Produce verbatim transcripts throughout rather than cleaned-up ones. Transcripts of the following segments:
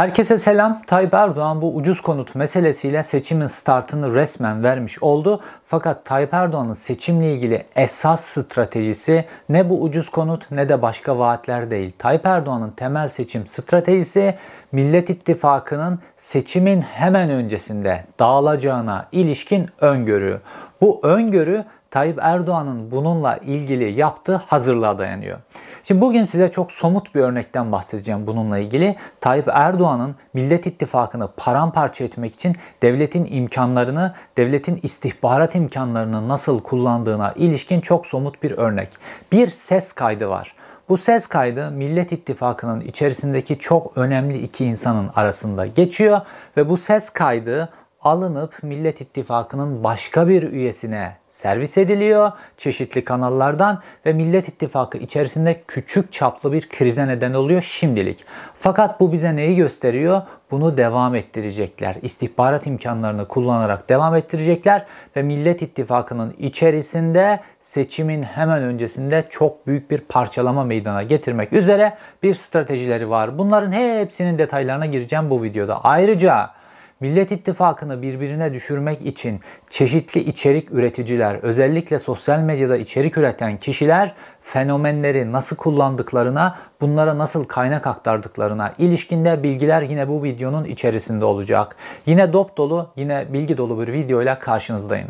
Herkese selam. Tayyip Erdoğan bu ucuz konut meselesiyle seçimin startını resmen vermiş oldu. Fakat Tayyip Erdoğan'ın seçimle ilgili esas stratejisi ne bu ucuz konut ne de başka vaatler değil. Tayyip Erdoğan'ın temel seçim stratejisi Millet İttifakı'nın seçimin hemen öncesinde dağılacağına ilişkin öngörü. Bu öngörü Tayyip Erdoğan'ın bununla ilgili yaptığı hazırlığa dayanıyor. Şimdi bugün size çok somut bir örnekten bahsedeceğim bununla ilgili. Tayyip Erdoğan'ın Millet İttifakı'nı paramparça etmek için devletin imkanlarını, devletin istihbarat imkanlarını nasıl kullandığına ilişkin çok somut bir örnek. Bir ses kaydı var. Bu ses kaydı Millet İttifakı'nın içerisindeki çok önemli iki insanın arasında geçiyor ve bu ses kaydı alınıp Millet İttifakı'nın başka bir üyesine servis ediliyor çeşitli kanallardan ve Millet İttifakı içerisinde küçük çaplı bir krize neden oluyor şimdilik. Fakat bu bize neyi gösteriyor? Bunu devam ettirecekler. İstihbarat imkanlarını kullanarak devam ettirecekler ve Millet İttifakı'nın içerisinde seçimin hemen öncesinde çok büyük bir parçalama meydana getirmek üzere bir stratejileri var. Bunların hepsinin detaylarına gireceğim bu videoda. Ayrıca Millet İttifakı'nı birbirine düşürmek için çeşitli içerik üreticiler, özellikle sosyal medyada içerik üreten kişiler fenomenleri nasıl kullandıklarına, bunlara nasıl kaynak aktardıklarına ilişkinde bilgiler yine bu videonun içerisinde olacak. Yine dop dolu, yine bilgi dolu bir videoyla karşınızdayım.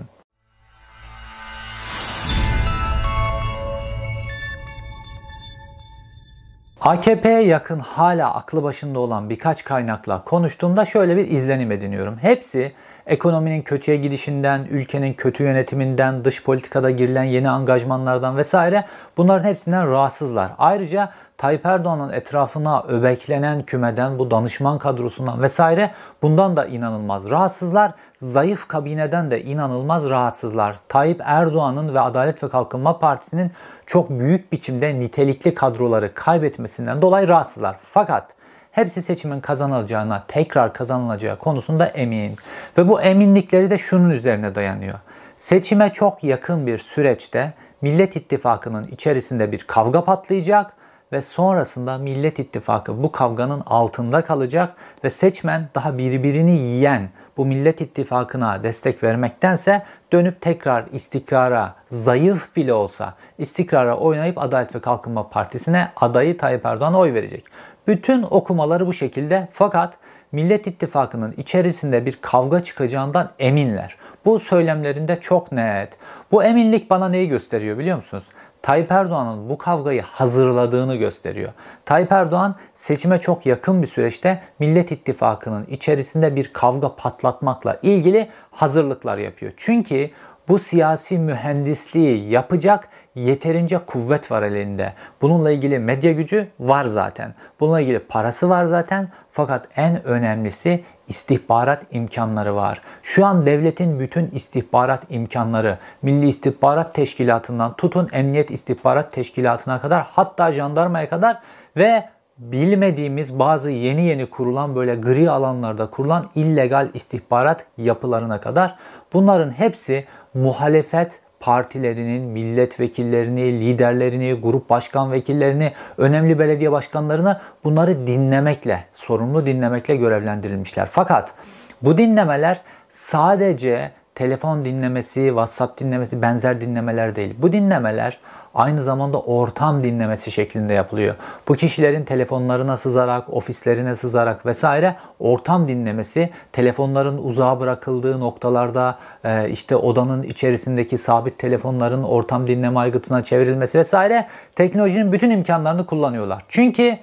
A K P'ye yakın hala aklı başında olan birkaç kaynakla konuştuğumda şöyle bir izlenim ediniyorum. Hepsi ekonominin kötüye gidişinden, ülkenin kötü yönetiminden, dış politikada girilen yeni angajmanlardan vesaire bunların hepsinden rahatsızlar. Ayrıca Tayyip Erdoğan'ın etrafına öbeklenen kümeden, bu danışman kadrosundan vesaire bundan da inanılmaz rahatsızlar. Zayıf kabineden de inanılmaz rahatsızlar. Tayyip Erdoğan'ın ve Adalet ve Kalkınma Partisi'nin çok büyük biçimde nitelikli kadroları kaybetmesinden dolayı rahatsızlar. Fakat hepsi seçimin kazanılacağına, tekrar kazanılacağı konusunda emin. Ve bu eminlikleri de şunun üzerine dayanıyor. Seçime çok yakın bir süreçte Millet İttifakı'nın içerisinde bir kavga patlayacak ve sonrasında Millet İttifakı bu kavganın altında kalacak ve seçmen daha birbirini yiyen bu Millet İttifakı'na destek vermektense dönüp tekrar istikrara, zayıf bile olsa istikrara oynayıp Adalet ve Kalkınma Partisi'ne adayı Tayyip Erdoğan'a oy verecek. Bütün okumaları bu şekilde, fakat Millet İttifakı'nın içerisinde bir kavga çıkacağından eminler. Bu söylemlerinde çok net. Bu eminlik bana neyi gösteriyor biliyor musunuz? Tayyip Erdoğan'ın bu kavgayı hazırladığını gösteriyor. Tayyip Erdoğan seçime çok yakın bir süreçte Millet İttifakı'nın içerisinde bir kavga patlatmakla ilgili hazırlıklar yapıyor. Çünkü bu siyasi mühendisliği yapacak yeterince kuvvet var elinde. Bununla ilgili medya gücü var zaten. Bununla ilgili parası var zaten. Fakat en önemlisi istihbarat imkanları var. Şu an devletin bütün istihbarat imkanları, Milli İstihbarat Teşkilatı'ndan tutun Emniyet İstihbarat Teşkilatı'na kadar, hatta jandarmaya kadar ve bilmediğimiz bazı yeni yeni kurulan, böyle gri alanlarda kurulan illegal istihbarat yapılarına kadar bunların hepsi muhalefet partilerinin milletvekillerini, liderlerini, grup başkan vekillerini, önemli belediye başkanlarını bunları dinlemekle, sorumlu dinlemekle görevlendirilmişler. Fakat bu dinlemeler sadece telefon dinlemesi, WhatsApp dinlemesi, benzer dinlemeler değil. Bu dinlemeler aynı zamanda ortam dinlemesi şeklinde yapılıyor. Bu kişilerin telefonlarına sızarak, ofislerine sızarak vesaire ortam dinlemesi, telefonların uzağa bırakıldığı noktalarda işte odanın içerisindeki sabit telefonların ortam dinleme aygıtına çevrilmesi vesaire, teknolojinin bütün imkanlarını kullanıyorlar. Çünkü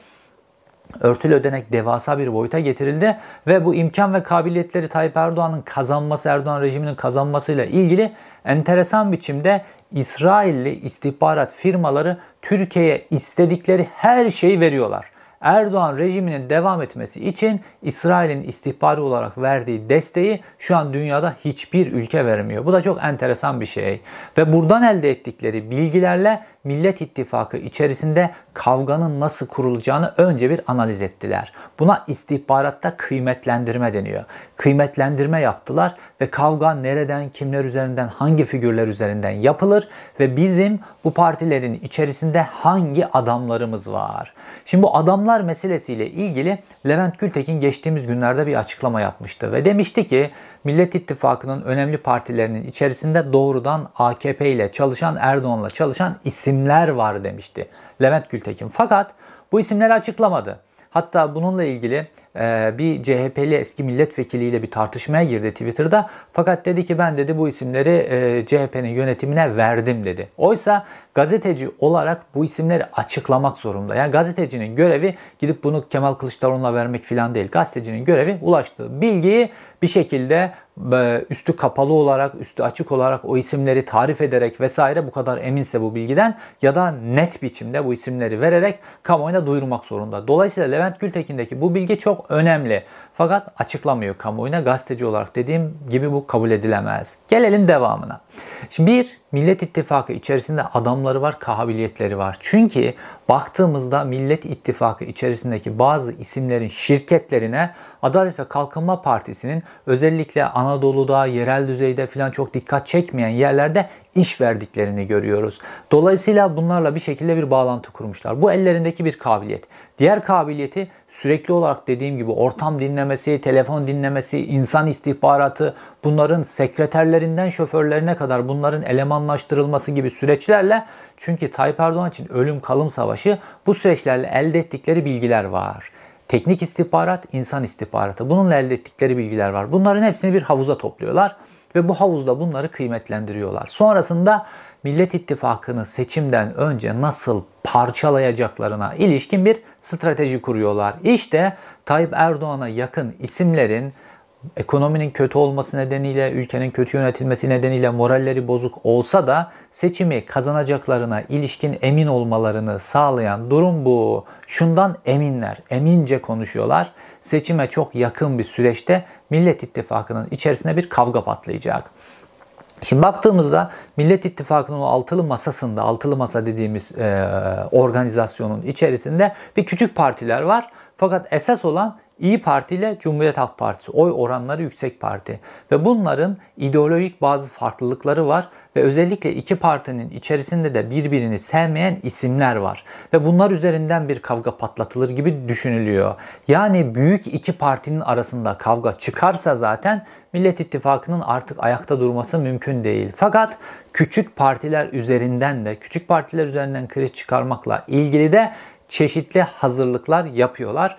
örtülü ödenek devasa bir boyuta getirildi ve bu imkan ve kabiliyetleri Tayyip Erdoğan'ın kazanması, Erdoğan rejiminin kazanmasıyla ilgili enteresan biçimde İsrailli istihbarat firmaları Türkiye'ye istedikleri her şeyi veriyorlar. Erdoğan rejiminin devam etmesi için İsrail'in istihbari olarak verdiği desteği şu an dünyada hiçbir ülke vermiyor. Bu da çok enteresan bir şey. Ve buradan elde ettikleri bilgilerle Millet İttifakı içerisinde kavganın nasıl kurulacağını önce bir analiz ettiler. Buna istihbaratta kıymetlendirme deniyor. Kıymetlendirme yaptılar ve kavga nereden, kimler üzerinden, hangi figürler üzerinden yapılır ve bizim bu partilerin içerisinde hangi adamlarımız var? Şimdi bu adamlar meselesiyle ilgili Levent Gültekin geçtiğimiz günlerde bir açıklama yapmıştı ve demişti ki Millet İttifakı'nın önemli partilerinin içerisinde doğrudan A K P ile çalışan, Erdoğan'la çalışan isimler var demişti Levent Gültekin. Fakat bu isimleri açıklamadı. Hatta bununla ilgili e, bir C H P'li eski milletvekiliyle bir tartışmaya girdi Twitter'da. Fakat dedi ki ben dedi bu isimleri e, C H P'nin yönetimine verdim dedi. Oysa gazeteci olarak bu isimleri açıklamak zorunda. Yani gazetecinin görevi gidip bunu Kemal Kılıçdaroğlu'na vermek falan değil. Gazetecinin görevi ulaştığı bilgiyi bir şekilde e, üstü kapalı olarak, üstü açık olarak o isimleri tarif ederek vesaire, bu kadar eminse bu bilgiden, ya da net biçimde bu isimleri vererek kamuoyuna duyurmak zorunda. Dolayısıyla Levent Gültekin'deki bu bilgi çok önemli. Fakat açıklamıyor kamuoyuna. Gazeteci olarak dediğim gibi bu kabul edilemez. Gelelim devamına. Şimdi bir, Millet İttifakı içerisinde adamları var, kabiliyetleri var. Çünkü baktığımızda Millet İttifakı içerisindeki bazı isimlerin şirketlerine Adalet ve Kalkınma Partisi'nin özellikle Anadolu'da, yerel düzeyde falan çok dikkat çekmeyen yerlerde iş verdiklerini görüyoruz. Dolayısıyla bunlarla bir şekilde bir bağlantı kurmuşlar. Bu ellerindeki bir kabiliyet. Diğer kabiliyeti sürekli olarak dediğim gibi ortam dinlemesi, telefon dinlemesi, insan istihbaratı, bunların sekreterlerinden şoförlerine kadar bunların elemanlaştırılması gibi süreçlerle, çünkü Tayyip Erdoğan için ölüm kalım savaşı, bu süreçlerle elde ettikleri bilgiler var. Teknik istihbarat, insan istihbaratı, bununla elde ettikleri bilgiler var. Bunların hepsini bir havuza topluyorlar ve bu havuzda bunları kıymetlendiriyorlar. Sonrasında Millet İttifakı'nı seçimden önce nasıl parçalayacaklarına ilişkin bir strateji kuruyorlar. İşte Tayyip Erdoğan'a yakın isimlerin ekonominin kötü olması nedeniyle, ülkenin kötü yönetilmesi nedeniyle moralleri bozuk olsa da seçimi kazanacaklarına ilişkin emin olmalarını sağlayan durum bu. Şundan eminler, emince konuşuyorlar. Seçime çok yakın bir süreçte Millet İttifakı'nın içerisine bir kavga patlayacak. Şimdi baktığımızda Millet İttifakı'nın o altılı masasında, altılı masa dediğimiz e, organizasyonun içerisinde bir küçük partiler var. Fakat esas olan İYİ Parti ile Cumhuriyet Halk Partisi, oy oranları yüksek parti ve bunların ideolojik bazı farklılıkları var ve özellikle iki partinin içerisinde de birbirini sevmeyen isimler var ve bunlar üzerinden bir kavga patlatılır gibi düşünülüyor. Yani büyük iki partinin arasında kavga çıkarsa zaten Millet İttifakı'nın artık ayakta durması mümkün değil. Fakat küçük partiler üzerinden de, küçük partiler üzerinden kriz çıkarmakla ilgili de çeşitli hazırlıklar yapıyorlar.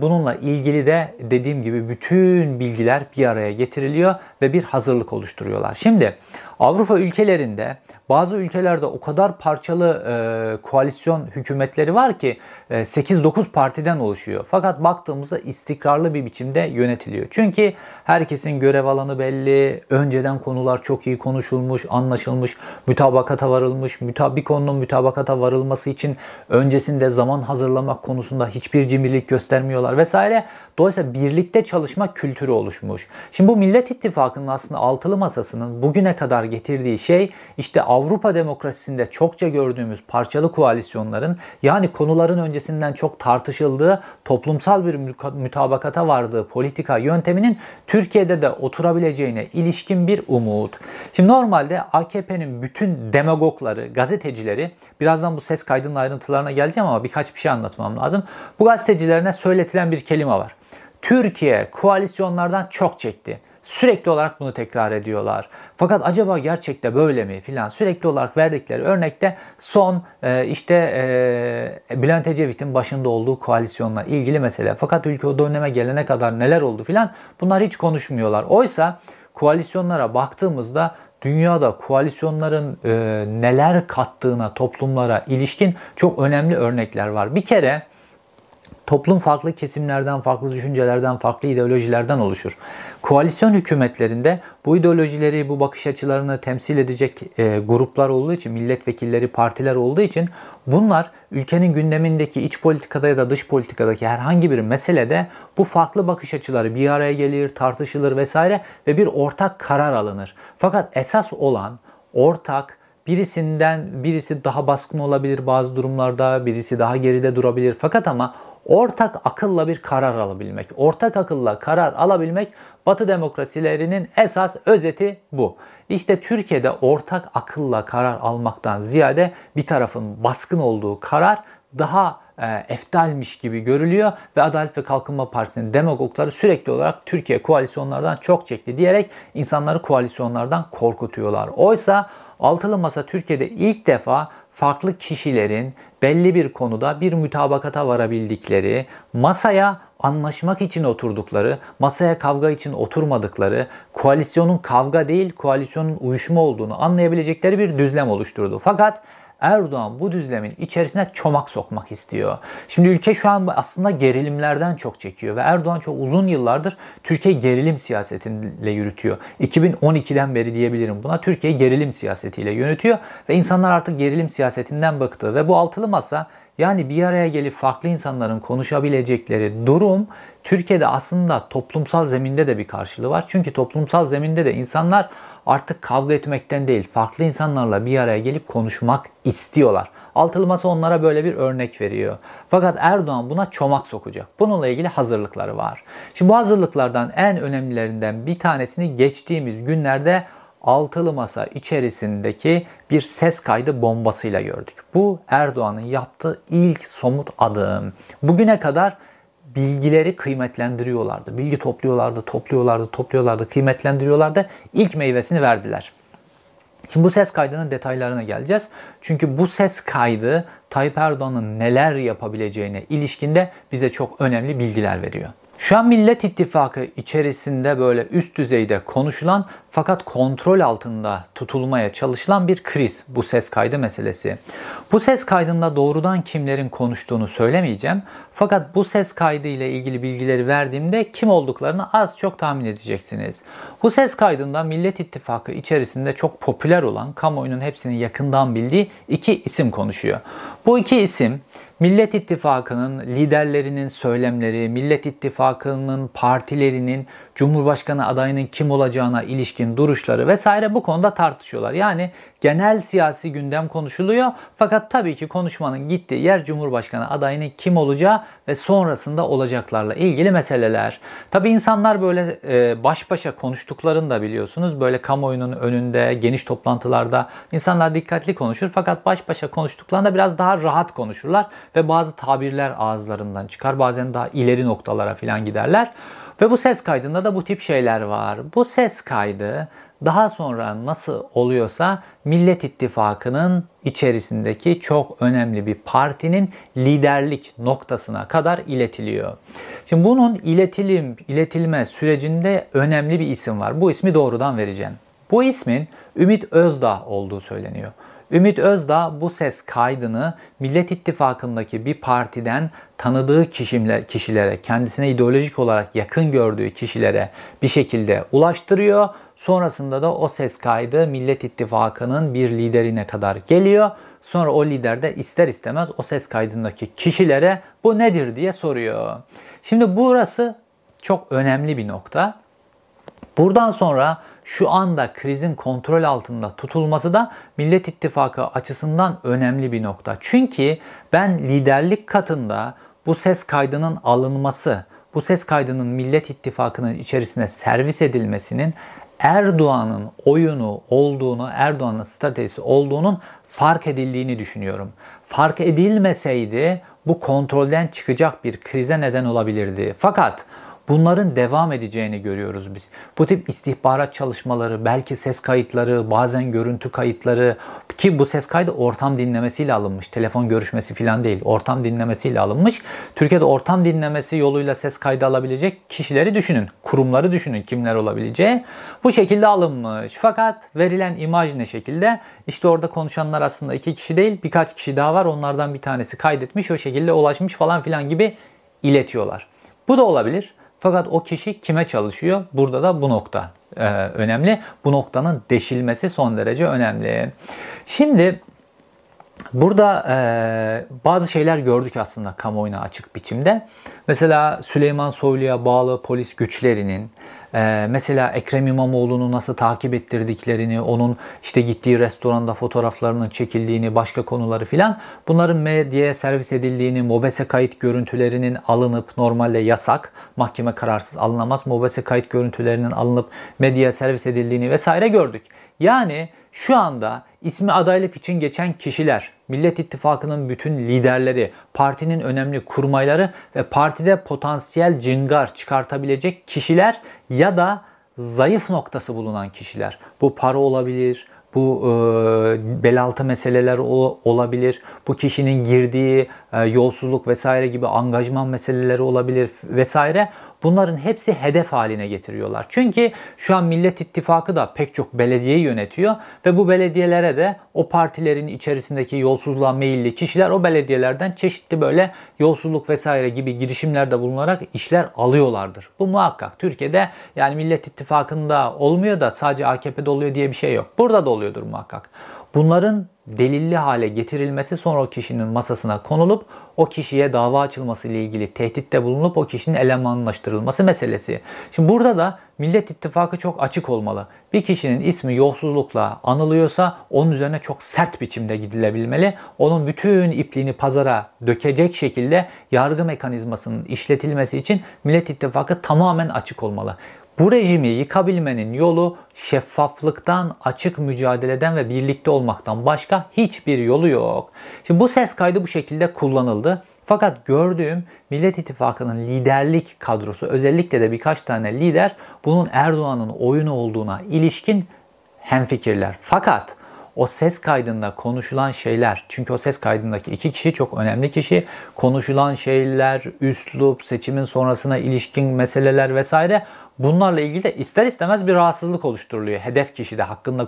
Bununla ilgili de dediğim gibi bütün bilgiler bir araya getiriliyor ve bir hazırlık oluşturuyorlar. Şimdi Avrupa ülkelerinde, bazı ülkelerde o kadar parçalı e, koalisyon hükümetleri var ki e, sekiz dokuz partiden oluşuyor. Fakat baktığımızda istikrarlı bir biçimde yönetiliyor. Çünkü herkesin görev alanı belli, önceden konular çok iyi konuşulmuş, anlaşılmış, mütabakata varılmış, müta, bir konunun mütabakata varılması için öncesinde zaman hazırlamak konusunda hiçbir cimrilik göstermiyorlar vesaire. Dolayısıyla birlikte çalışma kültürü oluşmuş. Şimdi bu Millet İttifakı'nın aslında altılı masasının bugüne kadar getirdiği şey, işte Avrupa demokrasisinde çokça gördüğümüz parçalı koalisyonların, yani konuların öncesinden çok tartışıldığı, toplumsal bir mütabakata vardığı politika yönteminin Türkiye'de de oturabileceğine ilişkin bir umut. Şimdi normalde A K P'nin bütün demagogları, gazetecileri, birazdan bu ses kaydının ayrıntılarına geleceğim ama birkaç bir şey anlatmam lazım. Bu gazetecilerine söyletilen bir kelime var. Türkiye koalisyonlardan çok çekti. Sürekli olarak bunu tekrar ediyorlar. Fakat acaba gerçekte böyle mi filan, sürekli olarak verdikleri örnekte son e, işte e, Bülent Ecevit'in başında olduğu koalisyonla ilgili mesele. Fakat ülke o döneme gelene kadar neler oldu filan, bunlar hiç konuşmuyorlar. Oysa koalisyonlara baktığımızda dünyada koalisyonların e, neler kattığına toplumlara ilişkin çok önemli örnekler var. Bir kere toplum farklı kesimlerden, farklı düşüncelerden, farklı ideolojilerden oluşur. Koalisyon hükümetlerinde bu ideolojileri, bu bakış açılarını temsil edecek e, gruplar olduğu için, milletvekilleri, partiler olduğu için bunlar ülkenin gündemindeki iç politikada ya da dış politikadaki herhangi bir meselede bu farklı bakış açıları bir araya gelir, tartışılır vesaire ve bir ortak karar alınır. Fakat esas olan ortak Birisinden birisi daha baskın olabilir bazı durumlarda, birisi daha geride durabilir. Fakat ama ortak akılla bir karar alabilmek, ortak akılla karar alabilmek Batı demokrasilerinin esas özeti bu. İşte Türkiye'de ortak akılla karar almaktan ziyade bir tarafın baskın olduğu karar daha e, eftalmiş gibi görülüyor ve Adalet ve Kalkınma Partisi'nin demagogları sürekli olarak Türkiye koalisyonlardan çok çekti diyerek insanları koalisyonlardan korkutuyorlar. Oysa Altılı Masa Türkiye'de ilk defa farklı kişilerin belli bir konuda bir mütabakata varabildikleri, masaya anlaşmak için oturdukları, masaya kavga için oturmadıkları, koalisyonun kavga değil, koalisyonun uyuşma olduğunu anlayabilecekleri bir düzlem oluşturdu. Fakat Erdoğan bu düzlemin içerisine çomak sokmak istiyor. Şimdi ülke şu an aslında gerilimlerden çok çekiyor ve Erdoğan çok uzun yıllardır Türkiye gerilim siyasetiyle yürütüyor. iki bin on ikiden beri diyebilirim buna. Türkiye gerilim siyasetiyle yönetiyor ve insanlar artık gerilim siyasetinden bıktı ve bu altılı masa, yani bir araya gelip farklı insanların konuşabilecekleri durum Türkiye'de aslında toplumsal zeminde de bir karşılığı var. Çünkü toplumsal zeminde de insanlar artık kavga etmekten değil, farklı insanlarla bir araya gelip konuşmak istiyorlar. Altılı Masa onlara böyle bir örnek veriyor. Fakat Erdoğan buna çomak sokacak. Bununla ilgili hazırlıkları var. Şimdi bu hazırlıklardan en önemlilerinden bir tanesini geçtiğimiz günlerde Altılı Masa içerisindeki bir ses kaydı bombasıyla gördük. Bu Erdoğan'ın yaptığı ilk somut adım. Bugüne kadar bilgileri kıymetlendiriyorlardı. Bilgi topluyorlardı, topluyorlardı, topluyorlardı, kıymetlendiriyorlardı. İlk meyvesini verdiler. Şimdi bu ses kaydının detaylarına geleceğiz. Çünkü bu ses kaydı Tayyip Erdoğan'ın neler yapabileceğine ilişkinde bize çok önemli bilgiler veriyor. Şu an Millet İttifakı içerisinde böyle üst düzeyde konuşulan fakat kontrol altında tutulmaya çalışılan bir kriz bu ses kaydı meselesi. Bu ses kaydında doğrudan kimlerin konuştuğunu söylemeyeceğim. Fakat bu ses kaydı ile ilgili bilgileri verdiğimde kim olduklarını az çok tahmin edeceksiniz. Bu ses kaydında Millet İttifakı içerisinde çok popüler olan, kamuoyunun hepsinin yakından bildiği iki isim konuşuyor. Bu iki isim Millet İttifakı'nın liderlerinin söylemleri, Millet İttifakı'nın partilerinin, Cumhurbaşkanı adayının kim olacağına ilişkin duruşları vesaire bu konuda tartışıyorlar. Yani genel siyasi gündem konuşuluyor fakat tabii ki konuşmanın gittiği yer Cumhurbaşkanı adayının kim olacağı ve sonrasında olacaklarla ilgili meseleler. Tabii insanlar böyle e, baş başa konuştuklarını da biliyorsunuz. Böyle kamuoyunun önünde, geniş toplantılarda insanlar dikkatli konuşur fakat baş başa konuştuklarında biraz daha rahat konuşurlar ve bazı tabirler ağızlarından çıkar. Bazen daha ileri noktalara falan giderler. Ve bu ses kaydında da bu tip şeyler var. Bu ses kaydı daha sonra nasıl oluyorsa Millet İttifakı'nın içerisindeki çok önemli bir partinin liderlik noktasına kadar iletiliyor. Şimdi bunun iletilim, iletilme sürecinde önemli bir isim var. Bu ismi doğrudan vereceğim. Bu ismin Ümit Özdağ olduğu söyleniyor. Ümit Özdağ bu ses kaydını Millet İttifakı'ndaki bir partiden tanıdığı kişilere, kendisine ideolojik olarak yakın gördüğü kişilere bir şekilde ulaştırıyor. Sonrasında da o ses kaydı Millet İttifakı'nın bir liderine kadar geliyor. Sonra o lider de ister istemez o ses kaydındaki kişilere bu nedir diye soruyor. Şimdi burası çok önemli bir nokta. Buradan sonra şu anda krizin kontrol altında tutulması da Millet İttifakı açısından önemli bir nokta. Çünkü ben liderlik katında bu ses kaydının alınması, bu ses kaydının Millet İttifakı'nın içerisine servis edilmesinin Erdoğan'ın oyunu olduğunu, Erdoğan'ın stratejisi olduğunun fark edildiğini düşünüyorum. Fark edilmeseydi bu kontrolden çıkacak bir krize neden olabilirdi. Fakat bunların devam edeceğini görüyoruz biz. Bu tip istihbarat çalışmaları, belki ses kayıtları, bazen görüntü kayıtları ki bu ses kaydı ortam dinlemesiyle alınmış. Telefon görüşmesi falan değil. Ortam dinlemesiyle alınmış. Türkiye'de ortam dinlemesi yoluyla ses kaydı alabilecek kişileri düşünün. Kurumları düşünün kimler olabileceği. Bu şekilde alınmış. Fakat verilen imaj ne şekilde? İşte orada konuşanlar aslında iki kişi değil birkaç kişi daha var. Onlardan bir tanesi kaydetmiş. O şekilde ulaşmış falan filan gibi iletiyorlar. Bu da olabilir. Fakat o kişi kime çalışıyor? Burada da bu nokta e, önemli. Bu noktanın deşilmesi son derece önemli. Şimdi burada e, bazı şeyler gördük aslında kamuoyuna açık biçimde. Mesela Süleyman Soylu'ya bağlı polis güçlerinin Ee, mesela Ekrem İmamoğlu'nu nasıl takip ettirdiklerini, onun işte gittiği restoranda fotoğraflarının çekildiğini, başka konuları filan, bunların medyaya servis edildiğini, MOBESE kayıt görüntülerinin alınıp, normalde yasak, mahkeme kararsız alınamaz, MOBESE kayıt görüntülerinin alınıp medyaya servis edildiğini vesaire gördük. Yani şu anda ismi adaylık için geçen kişiler, Millet İttifakı'nın bütün liderleri, partinin önemli kurmayları ve partide potansiyel cıngar çıkartabilecek kişiler ya da zayıf noktası bulunan kişiler. Bu para olabilir, bu e, belaltı meseleler olabilir, bu kişinin girdiği e, yolsuzluk vesaire gibi angajman meseleleri olabilir vesaire. Bunların hepsi hedef haline getiriyorlar. Çünkü şu an Millet İttifakı da pek çok belediyeyi yönetiyor ve bu belediyelere de o partilerin içerisindeki yolsuzluğa meyilli kişiler o belediyelerden çeşitli böyle yolsuzluk vesaire gibi girişimlerde bulunarak işler alıyorlardır. Bu muhakkak Türkiye'de, yani Millet İttifakı'nda olmuyor da sadece A K P'de oluyor diye bir şey yok. Burada da oluyordur muhakkak. Bunların delilli hale getirilmesi, sonra o kişinin masasına konulup o kişiye dava açılması ile ilgili tehditte bulunup o kişinin elemanlaştırılması meselesi. Şimdi burada da Millet İttifakı çok açık olmalı. Bir kişinin ismi yolsuzlukla anılıyorsa onun üzerine çok sert biçimde gidilebilmeli. Onun bütün ipliğini pazara dökecek şekilde yargı mekanizmasının işletilmesi için Millet İttifakı tamamen açık olmalı. Bu rejimi yıkabilmenin yolu şeffaflıktan, açık mücadeleden ve birlikte olmaktan başka hiçbir yolu yok. Şimdi bu ses kaydı bu şekilde kullanıldı. Fakat gördüğüm Millet İttifakı'nın liderlik kadrosu, özellikle de birkaç tane lider, bunun Erdoğan'ın oyunu olduğuna ilişkin hemfikirler. Fakat o ses kaydında konuşulan şeyler, çünkü o ses kaydındaki iki kişi çok önemli kişi, konuşulan şeyler, üslup, seçimin sonrasına ilişkin meseleler vesaire, bunlarla ilgili de ister istemez bir rahatsızlık oluşturuluyor. Hedef kişide, hakkında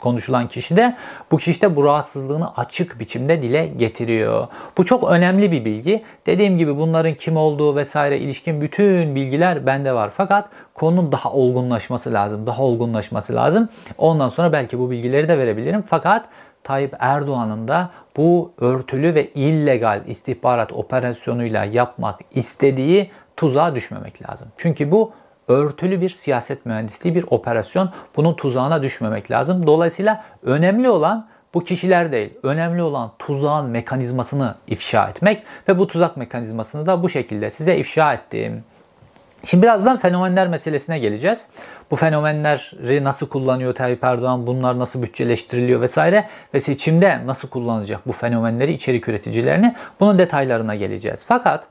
konuşulan kişide, bu kişi de bu rahatsızlığını açık biçimde dile getiriyor. Bu çok önemli bir bilgi. Dediğim gibi bunların kim olduğu vesaire ilişkin bütün bilgiler bende var. Fakat konunun daha olgunlaşması lazım. Daha olgunlaşması lazım. Ondan sonra belki bu bilgileri de verebilirim. Fakat Tayyip Erdoğan'ın da bu örtülü ve illegal istihbarat operasyonuyla yapmak istediği tuzağa düşmemek lazım. Çünkü bu örtülü bir siyaset mühendisliği, bir operasyon. Bunun tuzağına düşmemek lazım. Dolayısıyla önemli olan bu kişiler değil. Önemli olan tuzağın mekanizmasını ifşa etmek ve bu tuzak mekanizmasını da bu şekilde size ifşa ettim. Şimdi birazdan fenomenler meselesine geleceğiz. Bu fenomenleri nasıl kullanıyor Tayyip Erdoğan, bunlar nasıl bütçeleştiriliyor vesaire ve seçimde nasıl kullanacak bu fenomenleri, içerik üreticilerini, bunun detaylarına geleceğiz. Fakat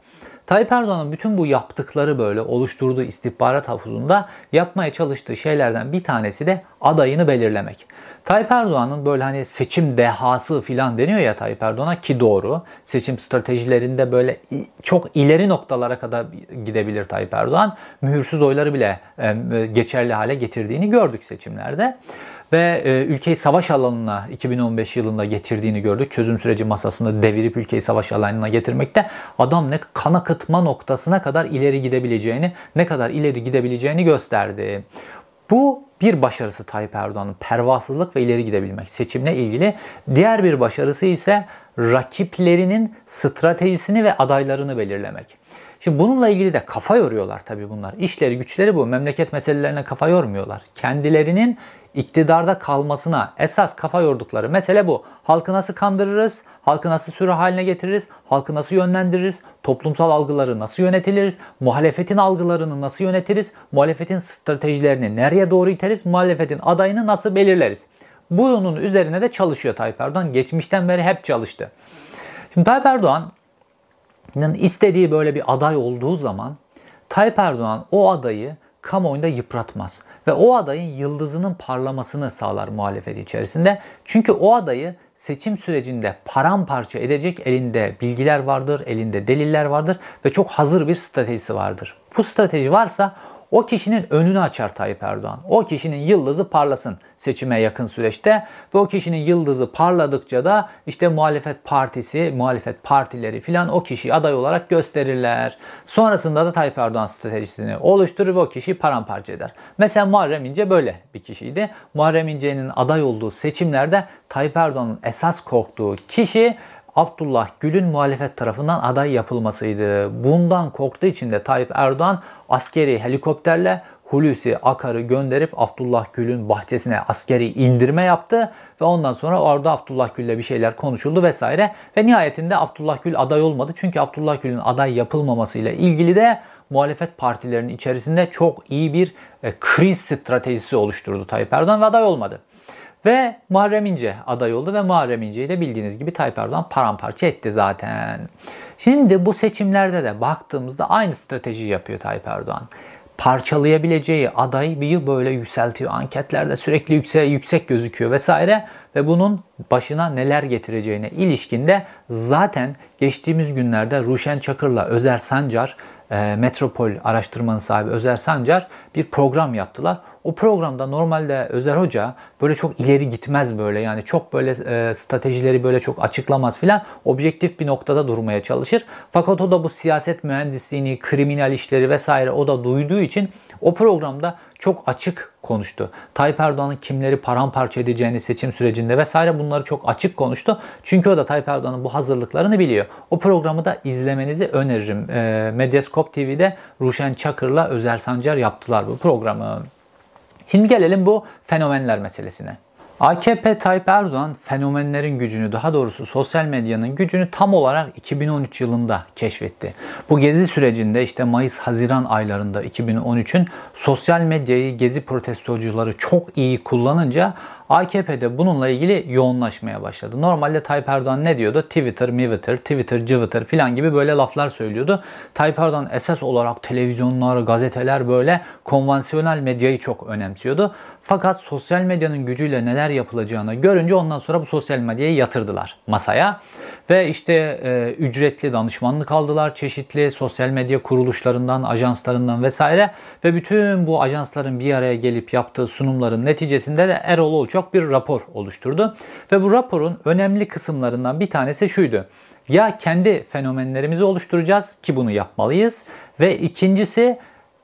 Tayyip Erdoğan'ın bütün bu yaptıkları, böyle oluşturduğu istihbarat havuzunda yapmaya çalıştığı şeylerden bir tanesi de adayını belirlemek. Tayyip Erdoğan'ın böyle hani seçim dehası filan deniyor ya Tayyip Erdoğan'a, ki doğru. Seçim stratejilerinde böyle çok ileri noktalara kadar gidebilir Tayyip Erdoğan. Mühürsüz oyları bile geçerli hale getirdiğini gördük seçimlerde. Ve ülkeyi savaş alanına iki bin on beş yılında getirdiğini gördük. Çözüm süreci masasında devirip ülkeyi savaş alanına getirmekte adam ne kan akıtma noktasına kadar ileri gidebileceğini, ne kadar ileri gidebileceğini gösterdi. Bu bir başarısı Tayyip Erdoğan'ın, pervasızlık ve ileri gidebilmek seçimle ilgili. Diğer bir başarısı ise rakiplerinin stratejisini ve adaylarını belirlemek. Şimdi bununla ilgili de kafa yoruyorlar tabii bunlar. İşleri güçleri bu. Memleket meselelerine kafa yormuyorlar. Kendilerinin iktidarda kalmasına esas kafa yordukları mesele bu. Halkı nasıl kandırırız? Halkı nasıl sürü haline getiririz? Halkı nasıl yönlendiririz? Toplumsal algıları nasıl yönetiliriz? Muhalefetin algılarını nasıl yönetiriz? Muhalefetin stratejilerini nereye doğru iteriz? Muhalefetin adayını nasıl belirleriz? Bunun üzerine de çalışıyor Tayyip Erdoğan. Geçmişten beri hep çalıştı. Şimdi Tayyip Erdoğan istediği böyle bir aday olduğu zaman Tayyip Erdoğan o adayı kamuoyunda yıpratmaz ve o adayın yıldızının parlamasını sağlar muhalefet içerisinde. Çünkü o adayı seçim sürecinde paramparça edecek elinde bilgiler vardır, elinde deliller vardır ve çok hazır bir stratejisi vardır. Bu strateji varsa o kişinin önünü açar Tayyip Erdoğan. O kişinin yıldızı parlasın seçime yakın süreçte ve o kişinin yıldızı parladıkça da işte muhalefet partisi, muhalefet partileri filan o kişiyi aday olarak gösterirler. Sonrasında da Tayyip Erdoğan stratejisini oluşturur ve o kişiyi paramparça eder. Mesela Muharrem İnce böyle bir kişiydi. Muharrem İnce'nin aday olduğu seçimlerde Tayyip Erdoğan'ın esas korktuğu kişi Abdullah Gül'ün muhalefet tarafından aday yapılmasıydı. Bundan korktuğu için de Tayyip Erdoğan askeri helikopterle Hulusi Akar'ı gönderip Abdullah Gül'ün bahçesine askeri indirme yaptı ve ondan sonra orada Abdullah Gül'le bir şeyler konuşuldu vesaire ve nihayetinde Abdullah Gül aday olmadı. Çünkü Abdullah Gül'ün aday yapılmamasıyla ilgili de muhalefet partilerinin içerisinde çok iyi bir e, kriz stratejisi oluşturdu Tayyip Erdoğan ve aday olmadı. Ve Muharrem İnce aday oldu ve Muharrem İnce'yi de bildiğiniz gibi Tayyip Erdoğan paramparça etti zaten. Şimdi bu seçimlerde de baktığımızda aynı strateji yapıyor Tayyip Erdoğan. Parçalayabileceği adayı böyle yükseltiyor. Anketlerde sürekli yüksek, yüksek gözüküyor vesaire ve bunun başına neler getireceğine ilişkinde zaten geçtiğimiz günlerde Ruşen Çakır'la Özer Sancar, e, Metropol araştırmanın sahibi Özer Sancar bir program yaptılar. O programda normalde Özer Hoca böyle çok ileri gitmez böyle yani çok böyle e, stratejileri böyle çok açıklamaz filan, objektif bir noktada durmaya çalışır. Fakat o da bu siyaset mühendisliğini, kriminal işleri vesaire o da duyduğu için o programda çok açık konuştu. Tayyip Erdoğan'ın kimleri paramparça edeceğini seçim sürecinde vesaire bunları çok açık konuştu. Çünkü o da Tayyip Erdoğan'ın bu hazırlıklarını biliyor. O programı da izlemenizi öneririm. E, Medyascope T V'de Ruşen Çakır'la Özer Sancar yaptılar bu programı. Şimdi gelelim bu fenomenler meselesine. A K P Tayyip Erdoğan fenomenlerin gücünü, daha doğrusu sosyal medyanın gücünü tam olarak iki bin on üç yılında keşfetti. Bu gezi sürecinde işte Mayıs-Haziran aylarında iki bin on üçün sosyal medyayı gezi protestocuları çok iyi kullanınca A K P'de bununla ilgili yoğunlaşmaya başladı. Normalde Tayyip Erdoğan ne diyordu? Twitter, Mivitter, Twitter, Cıvıtır filan gibi böyle laflar söylüyordu. Tayyip Erdoğan esas olarak televizyonlar, gazeteler böyle konvansiyonel medyayı çok önemsiyordu. Fakat sosyal medyanın gücüyle neler yapılacağını görünce ondan sonra bu sosyal medyayı yatırdılar masaya. Ve işte e, ücretli danışmanlık aldılar çeşitli sosyal medya kuruluşlarından, ajanslarından vesaire. Ve bütün bu ajansların bir araya gelip yaptığı sunumların neticesinde de Erol Olçak bir rapor oluşturdu. Ve bu raporun önemli kısımlarından bir tanesi şuydu. Ya kendi fenomenlerimizi oluşturacağız ki bunu yapmalıyız ve ikincisi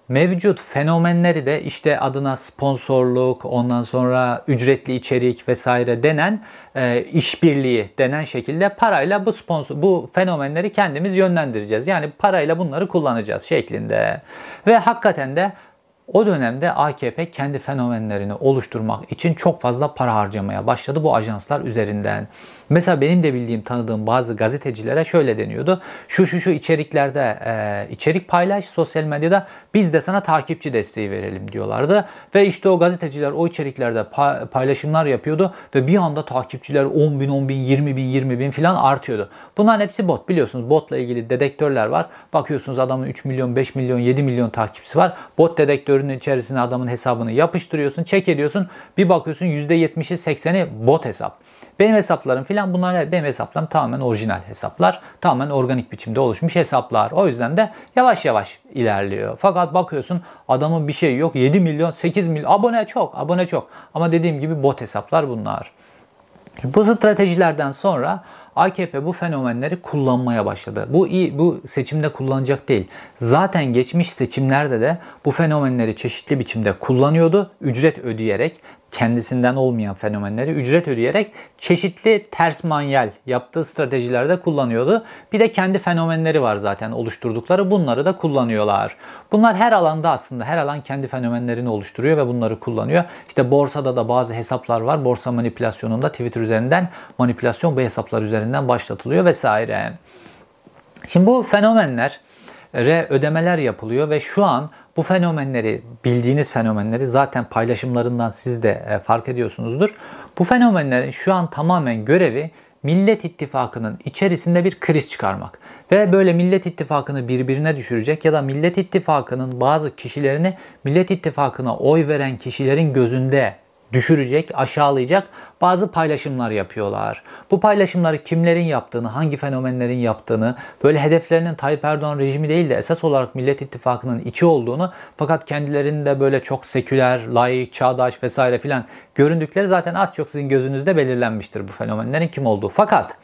mevcut fenomenleri de işte adına sponsorluk, ondan sonra ücretli içerik vesaire denen e, işbirliği denen şekilde parayla bu sponsor, bu fenomenleri kendimiz yönlendireceğiz. Yani parayla bunları kullanacağız şeklinde. Ve hakikaten de o dönemde A K P kendi fenomenlerini oluşturmak için çok fazla para harcamaya başladı bu ajanslar üzerinden. Mesela benim de bildiğim, tanıdığım bazı gazetecilere şöyle deniyordu. Şu şu şu içeriklerde e, içerik paylaş sosyal medyada, biz de sana takipçi desteği verelim diyorlardı. Ve işte o gazeteciler o içeriklerde paylaşımlar yapıyordu ve bir anda takipçiler on bin, on bin, yirmi bin, yirmi bin falan artıyordu. Bunların hepsi bot, biliyorsunuz. Botla ilgili dedektörler var. Bakıyorsunuz adamın üç milyon, beş milyon, yedi milyon takipçisi var. Bot dedektörünün içerisine adamın hesabını yapıştırıyorsun, check ediyorsun. Bir bakıyorsun yüzde yetmişi, sekseni bot hesap. Benim hesaplarım filan, bunlar benim hesaplarım tamamen orijinal hesaplar. Tamamen organik biçimde oluşmuş hesaplar. O yüzden de yavaş yavaş ilerliyor. Fakat bakıyorsun adamın bir şey yok. yedi milyon, sekiz milyon abone çok. Abone çok. Ama dediğim gibi bot hesaplar bunlar. Bu stratejilerden sonra A K P bu fenomenleri kullanmaya başladı. Bu iyi, bu seçimde kullanacak değil. Zaten geçmiş seçimlerde de bu fenomenleri çeşitli biçimde kullanıyordu. Ücret ödeyerek, kendisinden olmayan fenomenleri ücret ödeyerek çeşitli ters manyel yaptığı stratejilerde kullanıyordu. Bir de kendi fenomenleri var zaten oluşturdukları. Bunları da kullanıyorlar. Bunlar her alanda aslında, her alan kendi fenomenlerini oluşturuyor ve bunları kullanıyor. İşte borsada da bazı hesaplar var. Borsa manipülasyonunda Twitter üzerinden manipülasyon bu hesaplar üzerinden başlatılıyor vesaire. Şimdi bu fenomenlere ödemeler yapılıyor ve şu an bu fenomenleri, bildiğiniz fenomenleri zaten paylaşımlarından siz de fark ediyorsunuzdur. Bu fenomenlerin şu an tamamen görevi Millet İttifakı'nın içerisinde bir kriz çıkarmak. Ve böyle Millet İttifakı'nı birbirine düşürecek ya da Millet İttifakı'nın bazı kişilerini Millet İttifakı'na oy veren kişilerin gözünde düşürecek, aşağılayacak bazı paylaşımlar yapıyorlar. Bu paylaşımları kimlerin yaptığını, hangi fenomenlerin yaptığını, böyle hedeflerinin Tayyip Erdoğan rejimi değil de esas olarak Millet İttifakı'nın içi olduğunu, fakat kendilerinin de böyle çok seküler, laik, çağdaş vesaire filan göründükleri zaten az çok sizin gözünüzde belirlenmiştir bu fenomenlerin kim olduğu. Fakat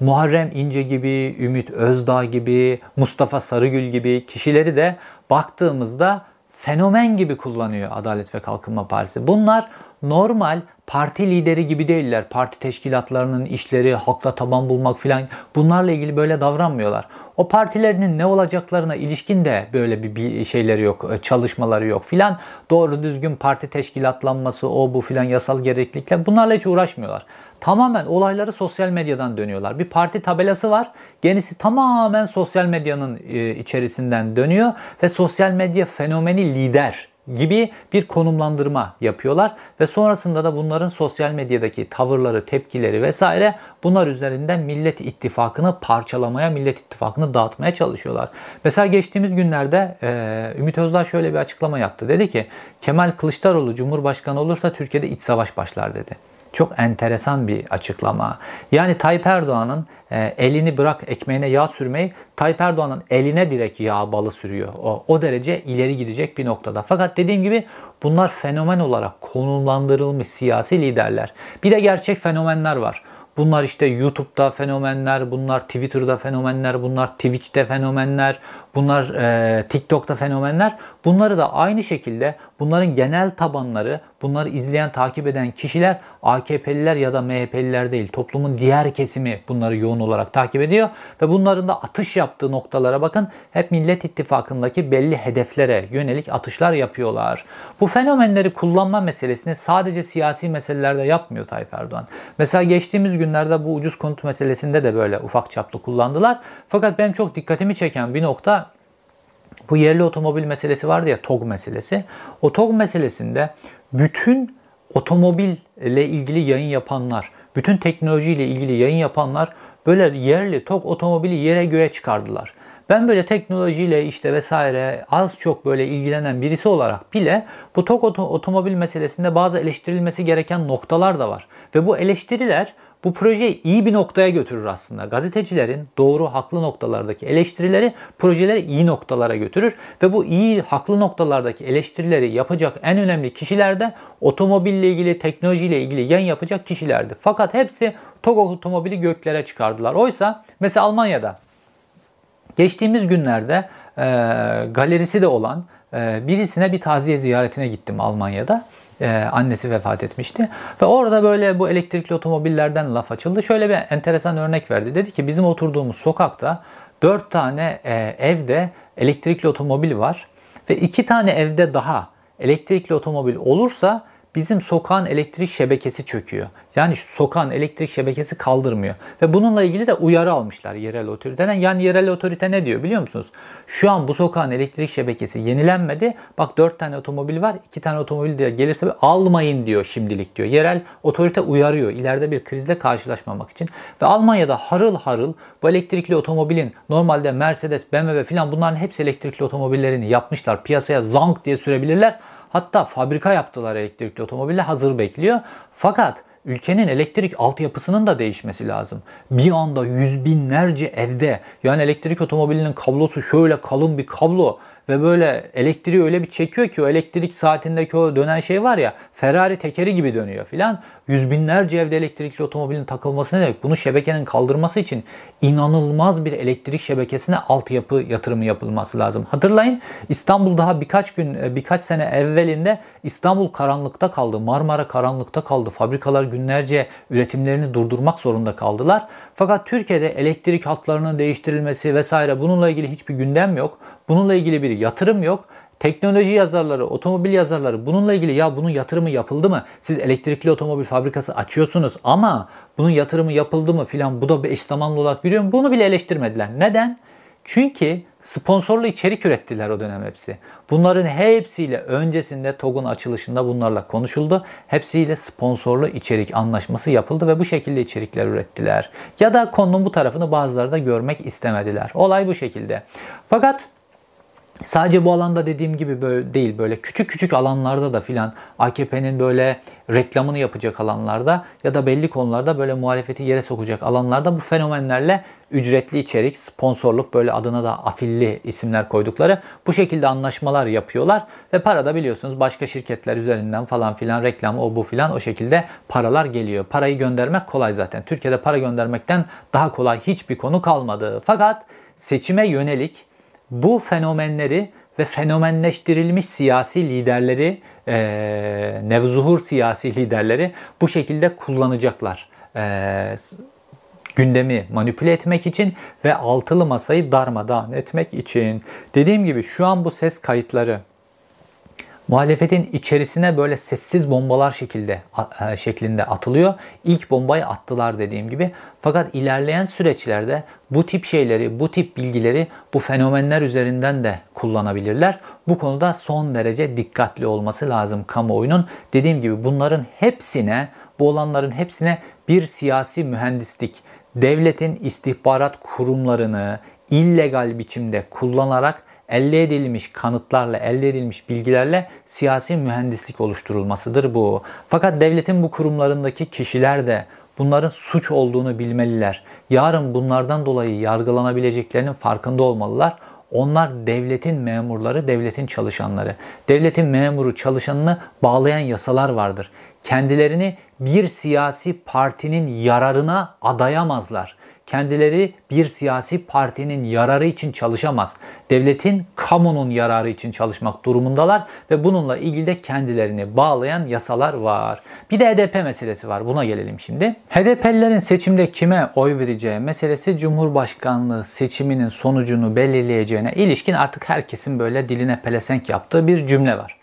Muharrem İnce gibi, Ümit Özdağ gibi, Mustafa Sarıgül gibi kişileri de baktığımızda fenomen gibi kullanıyor Adalet ve Kalkınma Partisi. Bunlar normal parti lideri gibi değiller. Parti teşkilatlarının işleri, halkla taban bulmak filan, bunlarla ilgili böyle davranmıyorlar. O partilerinin ne olacaklarına ilişkin de böyle bir şeyleri yok, çalışmaları yok filan. Doğru düzgün parti teşkilatlanması, o bu filan yasal gereklilikler, bunlarla hiç uğraşmıyorlar. Tamamen olayları sosyal medyadan dönüyorlar. Bir parti tabelası var. Gerisi tamamen sosyal medyanın içerisinden dönüyor ve sosyal medya fenomeni lider gibi bir konumlandırma yapıyorlar ve sonrasında da bunların sosyal medyadaki tavırları, tepkileri vesaire, bunlar üzerinden Millet İttifakı'nı parçalamaya, Millet İttifakı'nı dağıtmaya çalışıyorlar. Mesela geçtiğimiz günlerde e, Ümit Özdağ şöyle bir açıklama yaptı. Dedi ki Kemal Kılıçdaroğlu Cumhurbaşkanı olursa Türkiye'de iç savaş başlar dedi. Çok enteresan bir açıklama. Yani Tayyip Erdoğan'ın e, elini bırak ekmeğine yağ sürmeyi, Tayyip Erdoğan'ın eline direkt yağ balı sürüyor. O, o derece ileri gidecek bir noktada. Fakat dediğim gibi bunlar fenomen olarak konumlandırılmış siyasi liderler. Bir de gerçek fenomenler var. Bunlar işte YouTube'da fenomenler, bunlar Twitter'da fenomenler, bunlar Twitch'te fenomenler, bunlar e, TikTok'ta fenomenler. Bunları da aynı şekilde bunların genel tabanları, bunları izleyen, takip eden kişiler A K P'liler ya da M H P'liler değil. Toplumun diğer kesimi bunları yoğun olarak takip ediyor. Ve bunların da atış yaptığı noktalara bakın. Hep Millet İttifakı'ndaki belli hedeflere yönelik atışlar yapıyorlar. Bu fenomenleri kullanma meselesini sadece siyasi meselelerde yapmıyor Tayyip Erdoğan. Mesela geçtiğimiz günlerde bu ucuz konut meselesinde de böyle ufak çaplı kullandılar. Fakat benim çok dikkatimi çeken bir nokta, bu yerli otomobil meselesi vardı ya, TOGG meselesi. O TOGG meselesinde bütün otomobille ilgili yayın yapanlar, bütün teknolojiyle ilgili yayın yapanlar böyle yerli TOGG otomobili yere göğe çıkardılar. Ben böyle teknolojiyle işte vesaire az çok böyle ilgilenen birisi olarak bile bu TOGG otomobil meselesinde bazı eleştirilmesi gereken noktalar da var. Ve bu eleştiriler bu projeyi iyi bir noktaya götürür aslında. Gazetecilerin doğru, haklı noktalardaki eleştirileri projeleri iyi noktalara götürür. Ve bu iyi, haklı noktalardaki eleştirileri yapacak en önemli kişiler de otomobille ilgili, teknolojiyle ilgili yayın yapacak kişilerdi. Fakat hepsi TOGG otomobili göklere çıkardılar. Oysa mesela Almanya'da geçtiğimiz günlerde e, galerisi de olan e, birisine bir taziye ziyaretine gittim Almanya'da. Ee, annesi vefat etmişti. Ve orada böyle bu elektrikli otomobillerden laf açıldı. Şöyle bir enteresan örnek verdi. Dedi ki bizim oturduğumuz sokakta dört tane e, evde elektrikli otomobil var. Ve iki tane evde daha elektrikli otomobil olursa bizim sokağın elektrik şebekesi çöküyor. Yani sokağın elektrik şebekesi kaldırmıyor. Ve bununla ilgili de uyarı almışlar yerel otoriteden. Yani yerel otorite ne diyor biliyor musunuz? Şu an bu sokağın elektrik şebekesi yenilenmedi. Bak dört tane otomobil var. iki tane otomobil de gelirse almayın diyor şimdilik diyor. Yerel otorite uyarıyor. İleride bir krizle karşılaşmamak için. Ve Almanya'da harıl harıl bu elektrikli otomobilin, normalde Mercedes, B M W filan bunların hepsi elektrikli otomobillerini yapmışlar. Piyasaya zank diye sürebilirler. Hatta fabrika yaptılar elektrikli otomobille, hazır bekliyor. Fakat ülkenin elektrik altyapısının da değişmesi lazım. Bir anda yüz binlerce evde, yani elektrik otomobilinin kablosu şöyle kalın bir kablo ve böyle elektriği öyle bir çekiyor ki o elektrik saatindeki o dönen şey var ya, Ferrari tekeri gibi dönüyor filan. Yüz binlerce evde elektrikli otomobilin takılması ne demek? Bunu şebekenin kaldırması için inanılmaz bir elektrik şebekesine altyapı yatırımı yapılması lazım. Hatırlayın, İstanbul daha birkaç gün birkaç sene evvelinde İstanbul karanlıkta kaldı. Marmara karanlıkta kaldı. Fabrikalar günlerce üretimlerini durdurmak zorunda kaldılar. Fakat Türkiye'de elektrik hatlarının değiştirilmesi vesaire, bununla ilgili hiçbir gündem yok. Bununla ilgili bir yatırım yok. Teknoloji yazarları, otomobil yazarları bununla ilgili ya bunun yatırımı yapıldı mı? Siz elektrikli otomobil fabrikası açıyorsunuz ama bunun yatırımı yapıldı mı filan, bu da eş zamanlı olarak yürüyor mu? Bunu bile eleştirmediler. Neden? Çünkü sponsorlu içerik ürettiler o dönem hepsi. Bunların hepsiyle öncesinde TOGG'un açılışında bunlarla konuşuldu. Hepsiyle sponsorlu içerik anlaşması yapıldı ve bu şekilde içerikler ürettiler. Ya da konunun bu tarafını bazıları da görmek istemediler. Olay bu şekilde. Fakat sadece bu alanda dediğim gibi böyle değil, böyle küçük küçük alanlarda da filan A K P'nin böyle reklamını yapacak alanlarda ya da belli konularda böyle muhalefeti yere sokacak alanlarda bu fenomenlerle ücretli içerik, sponsorluk, böyle adına da afilli isimler koydukları bu şekilde anlaşmalar yapıyorlar ve para da biliyorsunuz başka şirketler üzerinden falan filan reklam, o bu filan, o şekilde paralar geliyor. Parayı göndermek kolay zaten. Türkiye'de para göndermekten daha kolay hiçbir konu kalmadı. Fakat seçime yönelik bu fenomenleri ve fenomenleştirilmiş siyasi liderleri, e, nevzuhur siyasi liderleri bu şekilde kullanacaklar. E, gündemi manipüle etmek için ve altılı masayı darmadağın etmek için. Dediğim gibi şu an bu ses kayıtları muhalefetin içerisine böyle sessiz bombalar şekilde şeklinde atılıyor. İlk bombayı attılar dediğim gibi. Fakat ilerleyen süreçlerde bu tip şeyleri, bu tip bilgileri bu fenomenler üzerinden de kullanabilirler. Bu konuda son derece dikkatli olması lazım kamuoyunun. Dediğim gibi bunların hepsine, bu olanların hepsine bir siyasi mühendislik, devletin istihbarat kurumlarını illegal biçimde kullanarak elde edilmiş kanıtlarla, elde edilmiş bilgilerle siyasi mühendislik oluşturulmasıdır bu. Fakat devletin bu kurumlarındaki kişiler de bunların suç olduğunu bilmeliler. Yarın bunlardan dolayı yargılanabileceklerinin farkında olmalılar. Onlar devletin memurları, devletin çalışanları. Devletin memuru çalışanını bağlayan yasalar vardır. Kendilerini bir siyasi partinin yararına adayamazlar. Kendileri bir siyasi partinin yararı için çalışamaz. Devletin, kamunun yararı için çalışmak durumundalar ve bununla ilgili de kendilerini bağlayan yasalar var. Bir de H D P meselesi var. Buna gelelim şimdi. H D P'lilerin seçimde kime oy vereceği meselesi Cumhurbaşkanlığı seçiminin sonucunu belirleyeceğine ilişkin artık herkesin böyle diline pelesenk yaptığı bir cümle var.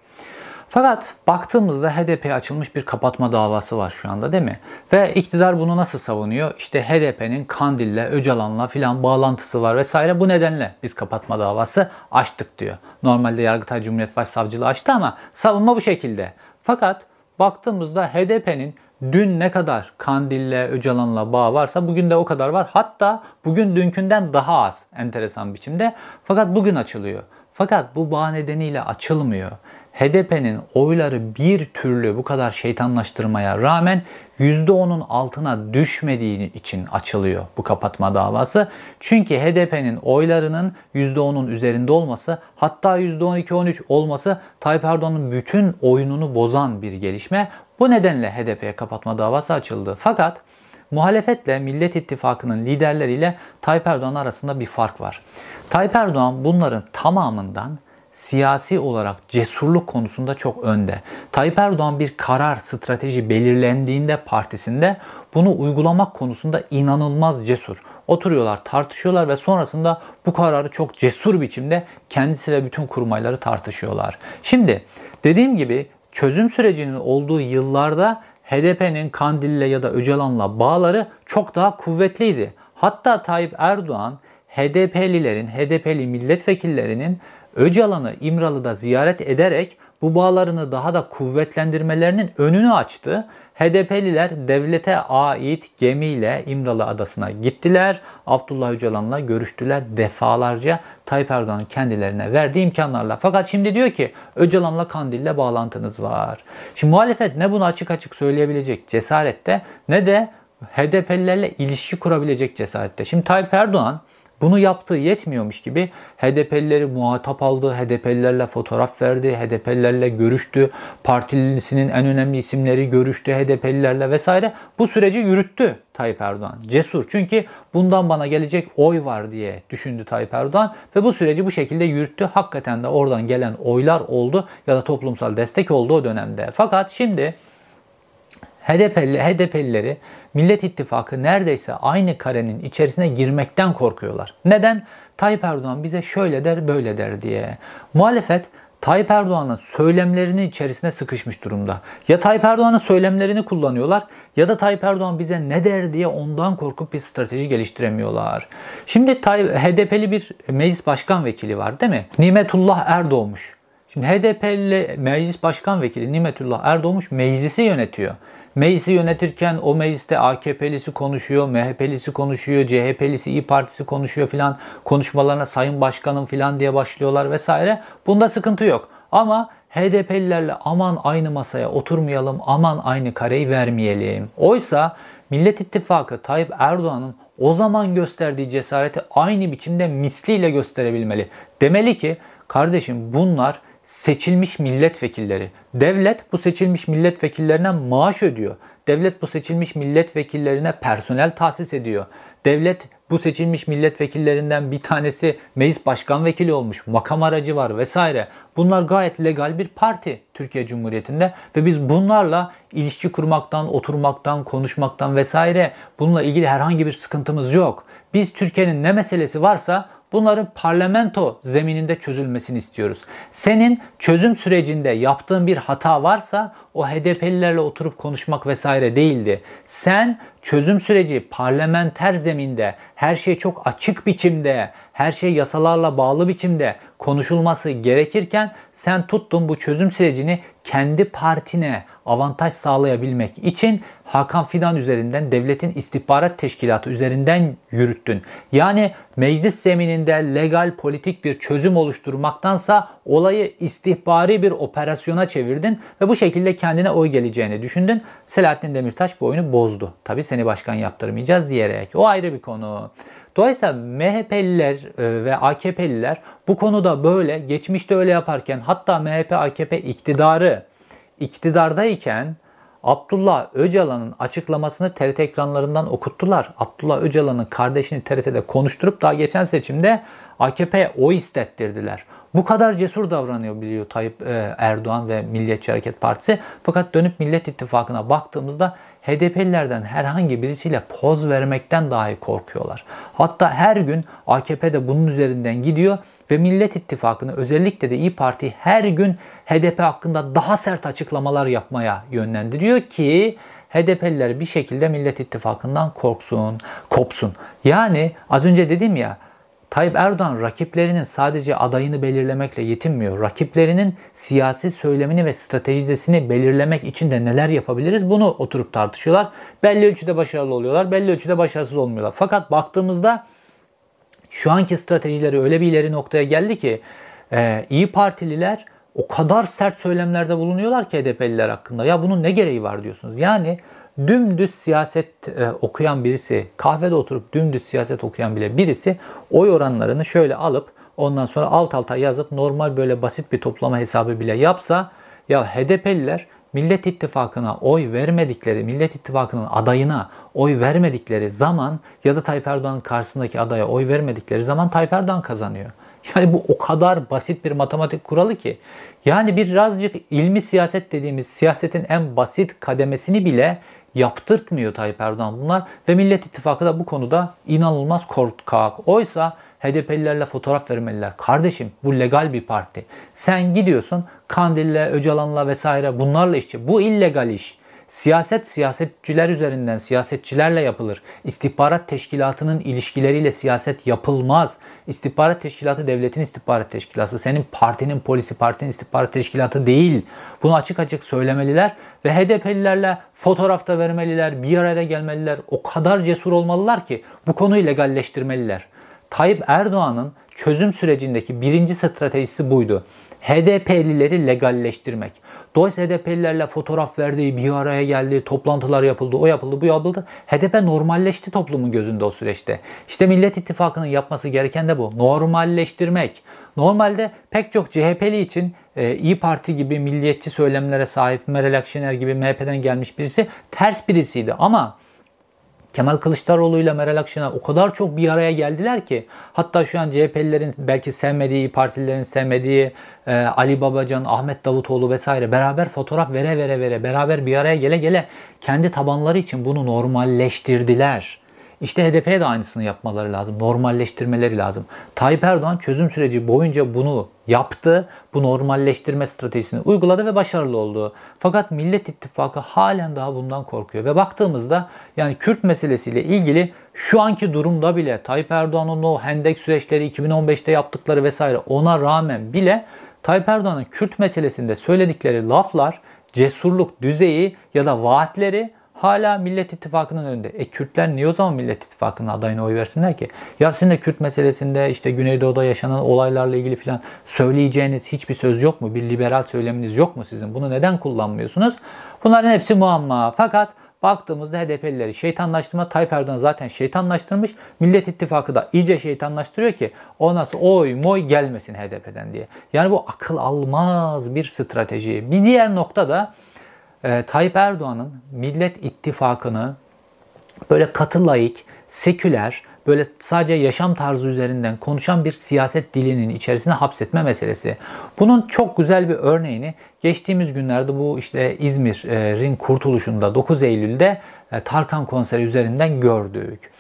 Fakat baktığımızda H D P'ye açılmış bir kapatma davası var şu anda, değil mi? Ve iktidar bunu nasıl savunuyor? İşte H D P'nin Kandil'le, Öcalan'la filan bağlantısı var vesaire. Bu nedenle biz kapatma davası açtık diyor. Normalde Yargıtay Cumhuriyet Başsavcılığı açtı ama savunma bu şekilde. Fakat baktığımızda H D P'nin dün ne kadar Kandil'le, Öcalan'la bağ varsa bugün de o kadar var. Hatta bugün dünkünden daha az, enteresan biçimde. Fakat bugün açılıyor. Fakat bu bağ nedeniyle açılmıyor. H D P'nin oyları bir türlü bu kadar şeytanlaştırmaya rağmen yüzde onun altına düşmediği için açılıyor bu kapatma davası. Çünkü H D P'nin oylarının yüzde onun üzerinde olması, hatta yüzde on iki on üç olması Tayyip Erdoğan'ın bütün oyununu bozan bir gelişme. Bu nedenle H D P'ye kapatma davası açıldı. Fakat muhalefetle, Millet İttifakı'nın liderleriyle Tayyip Erdoğan arasında bir fark var. Tayyip Erdoğan bunların tamamından siyasi olarak cesurluk konusunda çok önde. Tayyip Erdoğan bir karar, strateji belirlendiğinde partisinde bunu uygulamak konusunda inanılmaz cesur. Oturuyorlar, tartışıyorlar ve sonrasında bu kararı çok cesur biçimde kendisi ve bütün kurmayları tartışıyorlar. Şimdi dediğim gibi çözüm sürecinin olduğu yıllarda H D P'nin Kandil'le ya da Öcalan'la bağları çok daha kuvvetliydi. Hatta Tayyip Erdoğan H D P'lilerin, H D P'li milletvekillerinin Öcalan'ı İmralı'da ziyaret ederek bu bağlarını daha da kuvvetlendirmelerinin önünü açtı. H D P'liler devlete ait gemiyle İmralı Adası'na gittiler. Abdullah Öcalan'la görüştüler defalarca, Tayyip Erdoğan'ın kendilerine verdiği imkanlarla. Fakat şimdi diyor ki Öcalan'la Kandil'le bağlantınız var. Şimdi muhalefet ne bunu açık açık söyleyebilecek cesarette, ne de H D P'lilerle ilişki kurabilecek cesarette. Şimdi Tayyip Erdoğan bunu yaptığı yetmiyormuş gibi H D P'lileri muhatap aldı, H D P'lilerle fotoğraf verdi, H D P'lilerle görüştü, partilisinin en önemli isimleri görüştü H D P'lilerle vesaire. Bu süreci yürüttü Tayyip Erdoğan. Cesur, çünkü bundan bana gelecek oy var diye düşündü Tayyip Erdoğan ve bu süreci bu şekilde yürüttü. Hakikaten de oradan gelen oylar oldu ya da toplumsal destek oldu o dönemde. Fakat şimdi H D P'lileri, Millet İttifakı neredeyse aynı karenin içerisine girmekten korkuyorlar. Neden? Tayyip Erdoğan bize şöyle der, böyle der diye. Muhalefet Tayyip Erdoğan'ın söylemlerinin içerisine sıkışmış durumda. Ya Tayyip Erdoğan'ın söylemlerini kullanıyorlar ya da Tayyip Erdoğan bize ne der diye ondan korkup bir strateji geliştiremiyorlar. Şimdi H D P'li bir meclis başkan vekili var, değil mi? Nimetullah Erdoğmuş. Şimdi H D P'li meclis başkan vekili Nimetullah Erdoğmuş meclisi yönetiyor. Meclisi yönetirken o mecliste A K P'lisi konuşuyor, M H P'lisi konuşuyor, C H P'lisi, İYİ Partisi konuşuyor filan. Konuşmalarına sayın başkanım filan diye başlıyorlar vesaire. Bunda sıkıntı yok. Ama H D P'lilerle aman aynı masaya oturmayalım, aman aynı kareyi vermeyelim. Oysa Millet İttifakı Tayyip Erdoğan'ın o zaman gösterdiği cesareti aynı biçimde misliyle gösterebilmeli. Demeli ki kardeşim bunlar seçilmiş milletvekilleri. Devlet bu seçilmiş milletvekillerine maaş ödüyor. Devlet bu seçilmiş milletvekillerine personel tahsis ediyor. Devlet bu seçilmiş milletvekillerinden bir tanesi meclis başkan vekili olmuş, makam aracı var vesaire. Bunlar gayet legal bir parti Türkiye Cumhuriyeti'nde ve biz bunlarla ilişki kurmaktan, oturmaktan, konuşmaktan vesaire bununla ilgili herhangi bir sıkıntımız yok. Biz Türkiye'nin ne meselesi varsa bunların parlamento zemininde çözülmesini istiyoruz. Senin çözüm sürecinde yaptığın bir hata varsa o H D P'lilerle oturup konuşmak vesaire değildi. Sen çözüm süreci parlamenter zeminde, her şey çok açık biçimde, her şey yasalarla bağlı biçimde konuşulması gerekirken sen tuttun bu çözüm sürecini kendi partine avantaj sağlayabilmek için Hakan Fidan üzerinden, devletin istihbarat teşkilatı üzerinden yürüttün. Yani meclis zemininde legal politik bir çözüm oluşturmaktansa olayı istihbari bir operasyona çevirdin ve bu şekilde kendine oy geleceğini düşündün. Selahattin Demirtaş bu oyunu bozdu. Tabii seni başkan yaptırmayacağız diyerek. O ayrı bir konu. Dolayısıyla M H P'liler ve A K P'liler bu konuda böyle, geçmişte öyle yaparken, hatta M H P A K P iktidarı iktidardayken Abdullah Öcalan'ın açıklamasını T R T ekranlarından okuttular. Abdullah Öcalan'ın kardeşini T R T'de konuşturup daha geçen seçimde A K P'ye oy istettirdiler. Bu kadar cesur davranıyor biliyor Tayyip Erdoğan ve Milliyetçi Hareket Partisi. Fakat dönüp Millet İttifakı'na baktığımızda H D P'lilerden herhangi birisiyle poz vermekten dahi korkuyorlar. Hatta her gün A K P de bunun üzerinden gidiyor ve Millet İttifakı'nı, özellikle de İYİ Parti her gün H D P hakkında daha sert açıklamalar yapmaya yönlendiriyor ki H D P'liler bir şekilde Millet İttifakı'ndan korksun, kopsun. Yani az önce dedim ya, Tayyip Erdoğan rakiplerinin sadece adayını belirlemekle yetinmiyor. Rakiplerinin siyasi söylemini ve stratejisini belirlemek için de neler yapabiliriz? Bunu oturup tartışıyorlar. Belli ölçüde başarılı oluyorlar, belli ölçüde başarısız olmuyorlar. Fakat baktığımızda şu anki stratejileri öyle bir ileri noktaya geldi ki e, İYİ Partililer o kadar sert söylemlerde bulunuyorlar ki H D P'liler hakkında. Ya bunun ne gereği var diyorsunuz. Yani dümdüz siyaset e, okuyan birisi, kahvede oturup dümdüz siyaset okuyan bile birisi oy oranlarını şöyle alıp ondan sonra alt alta yazıp normal böyle basit bir toplama hesabı bile yapsa, ya H D P'liler Millet İttifakı'na oy vermedikleri, Millet İttifakı'nın adayına oy vermedikleri zaman ya da Tayyip Erdoğan'ın karşısındaki adaya oy vermedikleri zaman Tayyip Erdoğan kazanıyor. Yani bu o kadar basit bir matematik kuralı ki. Yani birazcık ilmi siyaset dediğimiz siyasetin en basit kademesini bile yaptırtmıyor Tayyip Erdoğan bunlar. Ve Millet İttifakı da bu konuda inanılmaz korkak. Oysa H D P'lilerle fotoğraf vermeliler. Kardeşim bu legal bir parti. Sen gidiyorsun Kandil'le, Öcalan'la vesaire bunlarla işçi. Bu illegal iş. Siyaset siyasetçiler üzerinden, siyasetçilerle yapılır. İstihbarat teşkilatının ilişkileriyle siyaset yapılmaz. İstihbarat teşkilatı devletin istihbarat teşkilatı. Senin partinin polisi, partinin istihbarat teşkilatı değil. Bunu açık açık söylemeliler ve H D P'lilerle fotoğrafta vermeliler, bir araya gelmeliler. O kadar cesur olmalılar ki bu konuyu legalleştirmeliler. Tayyip Erdoğan'ın çözüm sürecindeki birinci stratejisi buydu. H D P'lileri legalleştirmek. Dolayısıyla H D P'lilerle fotoğraf verdi, bir araya geldi, toplantılar yapıldı, o yapıldı, bu yapıldı. H D P normalleşti toplumun gözünde o süreçte. İşte Millet İttifakı'nın yapması gereken de bu. Normalleştirmek. Normalde pek çok C H P'li için e, İYİ Parti gibi milliyetçi söylemlere sahip, Meral Akşener gibi M H P'den gelmiş birisi ters birisiydi ama Kemal Kılıçdaroğlu ile Meral Akşener o kadar çok bir araya geldiler ki, hatta şu an C H P'lilerin belki sevmediği, partilerin sevmediği e, Ali Babacan, Ahmet Davutoğlu vesaire beraber fotoğraf vere vere vere beraber bir araya gele gele kendi tabanları için bunu normalleştirdiler. İşte H D P'ye de aynısını yapmaları lazım, normalleştirmeleri lazım. Tayyip Erdoğan çözüm süreci boyunca bunu yaptı, bu normalleştirme stratejisini uyguladı ve başarılı oldu. Fakat Millet İttifakı halen daha bundan korkuyor ve baktığımızda yani Kürt meselesiyle ilgili şu anki durumda bile Tayyip Erdoğan'ın o hendek süreçleri, iki bin on beşte yaptıkları vesaire, ona rağmen bile Tayyip Erdoğan'ın Kürt meselesinde söyledikleri laflar, cesurluk düzeyi ya da vaatleri hala Millet İttifakı'nın önünde. E Kürtler niye o zaman Millet İttifakı'nın adayına oy versinler ki? Ya sizin de Kürt meselesinde, işte Güneydoğu'da yaşanan olaylarla ilgili filan söyleyeceğiniz hiçbir söz yok mu? Bir liberal söyleminiz yok mu sizin? Bunu neden kullanmıyorsunuz? Bunların hepsi muamma. Fakat Baktığımızda H D P'lileri şeytanlaştırma, Tayyip Erdoğan zaten şeytanlaştırmış. Millet İttifakı da iyice şeytanlaştırıyor ki ondan sonra oy moy gelmesin H D P'den diye. Yani bu akıl almaz bir strateji. Bir diğer nokta da e, Tayyip Erdoğan'ın Millet İttifakı'nı böyle katı laik, seküler, böyle sadece yaşam tarzı üzerinden konuşan bir siyaset dilinin içerisine hapsetme meselesi. Bunun çok güzel bir örneğini geçtiğimiz günlerde bu işte İzmir'in kurtuluşunda dokuz Eylül'de Tarkan konseri üzerinden gördük.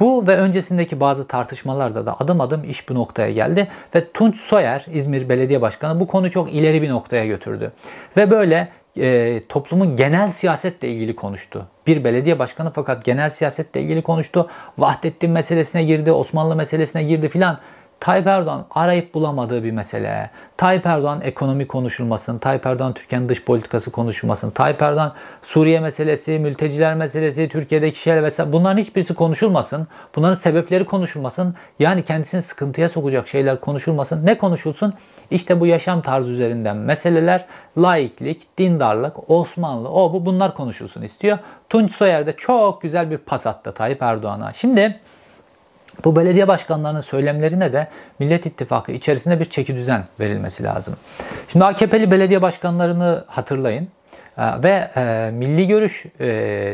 Bu ve öncesindeki bazı tartışmalarda da adım adım iş bu noktaya geldi ve Tunç Soyer, İzmir Belediye Başkanı, bu konuyu çok ileri bir noktaya götürdü ve böyle E, toplumun genel siyasetle ilgili konuştu. Bir belediye başkanı fakat genel siyasetle ilgili konuştu. Vahdettin meselesine girdi, Osmanlı meselesine girdi filan. Tayyip Erdoğan arayıp bulamadığı bir mesele. Tayyip Erdoğan ekonomi konuşulmasın, Tayyip Erdoğan Türkiye'nin dış politikası konuşulmasın, Tayyip Erdoğan Suriye meselesi, mülteciler meselesi, Türkiye'deki şeyler vesaire, bunların hiçbirisi konuşulmasın. Bunların sebepleri konuşulmasın. Yani kendisini sıkıntıya sokacak şeyler konuşulmasın. Ne konuşulsun? İşte bu yaşam tarzı üzerinden meseleler, laiklik, dindarlık, Osmanlı, o bu bunlar konuşulsun istiyor. Tunç Soyer de çok güzel bir pas attı Tayyip Erdoğan'a. Şimdi bu belediye başkanlarının söylemlerine de Millet İttifakı içerisinde bir çekidüzen verilmesi lazım. Şimdi A K P'li belediye başkanlarını hatırlayın ve milli görüş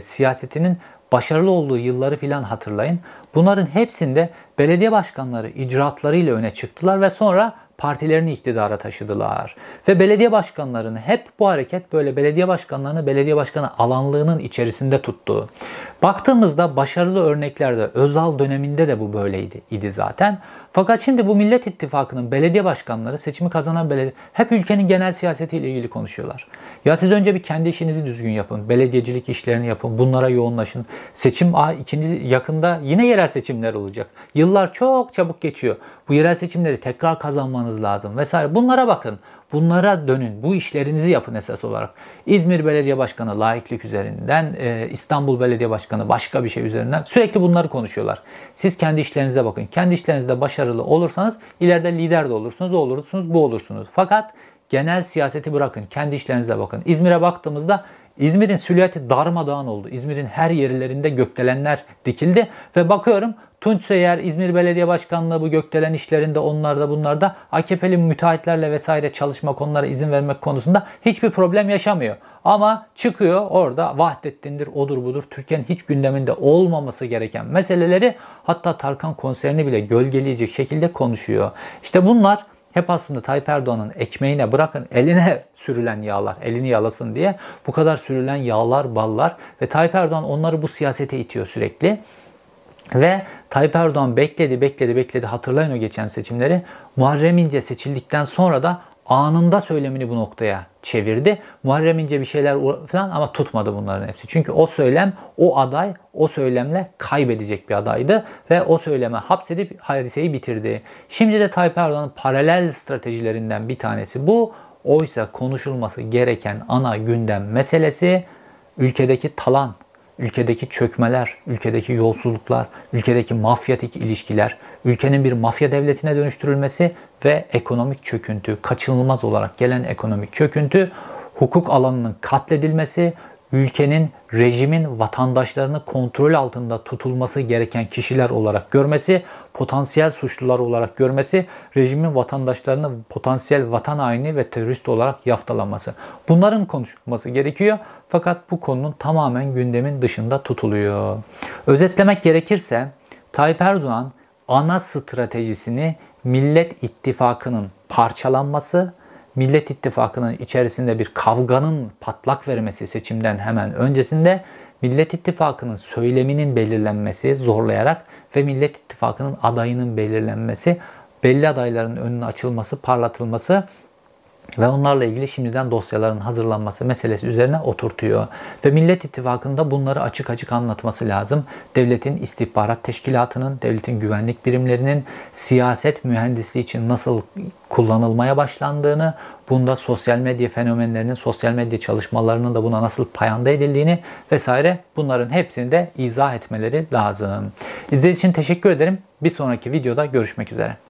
siyasetinin başarılı olduğu yılları filan hatırlayın. Bunların hepsinde belediye başkanları icraatlarıyla öne çıktılar ve sonra partilerini iktidara taşıdılar. Ve belediye başkanlarını hep bu hareket böyle belediye başkanlarını belediye başkanı alanlığının içerisinde tuttu. Baktığımızda başarılı örneklerde Özal döneminde de bu böyleydi idi zaten. Fakat şimdi bu Millet İttifakı'nın belediye başkanları, seçimi kazanan belediye, hep ülkenin genel siyasetiyle ilgili konuşuyorlar. Ya siz önce bir kendi işinizi düzgün yapın, belediyecilik işlerini yapın, bunlara yoğunlaşın. Seçim a, ikinci yakında yine yerel seçimler olacak. Yıllar çok çabuk geçiyor. Bu yerel seçimleri tekrar kazanmanız lazım vesaire. Bunlara bakın. Bunlara dönün. Bu işlerinizi yapın esas olarak. İzmir Belediye Başkanı laiklik üzerinden, İstanbul Belediye Başkanı başka bir şey üzerinden sürekli bunları konuşuyorlar. Siz kendi işlerinize bakın. Kendi işlerinizde başarılı olursanız ileride lider de olursunuz, o olursunuz, bu olursunuz. Fakat genel siyaseti bırakın. Kendi işlerinize bakın. İzmir'e baktığımızda İzmir'in silüeti darmadağın oldu. İzmir'in her yerlerinde gökdelenler dikildi ve bakıyorum Tunç Soyer, İzmir Belediye Başkanlığı bu gökdelen işlerinde, onlarda bunlarda A K P'li müteahhitlerle vesaire çalışmak, onlara izin vermek konusunda hiçbir problem yaşamıyor. Ama çıkıyor orada Vahdettin'dir, odur budur, Türkiye'nin hiç gündeminde olmaması gereken meseleleri, hatta Tarkan konserini bile gölgeleyecek şekilde konuşuyor. İşte bunlar hep aslında Tayyip Erdoğan'ın ekmeğine, bırakın eline sürülen yağlar, elini yalasın diye bu kadar sürülen yağlar, ballar ve Tayyip Erdoğan onları bu siyasete itiyor sürekli. Ve Tayyip Erdoğan bekledi, bekledi, bekledi. Hatırlayın o geçen seçimleri. Muharrem İnce seçildikten sonra da anında söylemini bu noktaya çevirdi. Muharrem İnce bir şeyler falan ama tutmadı bunların hepsi. Çünkü o söylem, o aday o söylemle kaybedecek bir adaydı ve o söyleme hapsedip hadiseyi bitirdi. Şimdi de Tayyip Erdoğan'ın paralel stratejilerinden bir tanesi bu. Oysa konuşulması gereken ana gündem meselesi ülkedeki talan, ülkedeki çökmeler, ülkedeki yolsuzluklar, ülkedeki mafyatik ilişkiler, ülkenin bir mafya devletine dönüştürülmesi ve ekonomik çöküntü, kaçınılmaz olarak gelen ekonomik çöküntü, hukuk alanının katledilmesi, ülkenin, rejimin vatandaşlarını kontrol altında tutulması gereken kişiler olarak görmesi, potansiyel suçlular olarak görmesi, rejimin vatandaşlarını potansiyel vatan haini ve terörist olarak yaftalaması. Bunların konuşulması gerekiyor fakat bu konunun tamamen gündemin dışında tutuluyor. Özetlemek gerekirse Tayyip Erdoğan ana stratejisini Millet İttifakı'nın parçalanması, Millet İttifakı'nın içerisinde bir kavganın patlak vermesi seçimden hemen öncesinde, Millet İttifakı'nın söyleminin belirlenmesi zorlayarak ve Millet İttifakı'nın adayının belirlenmesi, belli adayların önüne açılması, parlatılması ve onlarla ilgili şimdiden dosyaların hazırlanması meselesi üzerine oturtuyor. Ve Millet İttifakı'nda bunları açık açık anlatması lazım. Devletin istihbarat teşkilatının, devletin güvenlik birimlerinin siyaset mühendisliği için nasıl kullanılmaya başlandığını, bunda sosyal medya fenomenlerinin, sosyal medya çalışmalarının da buna nasıl payanda edildiğini vesaire, bunların hepsini de izah etmeleri lazım. İzlediğiniz için teşekkür ederim. Bir sonraki videoda görüşmek üzere.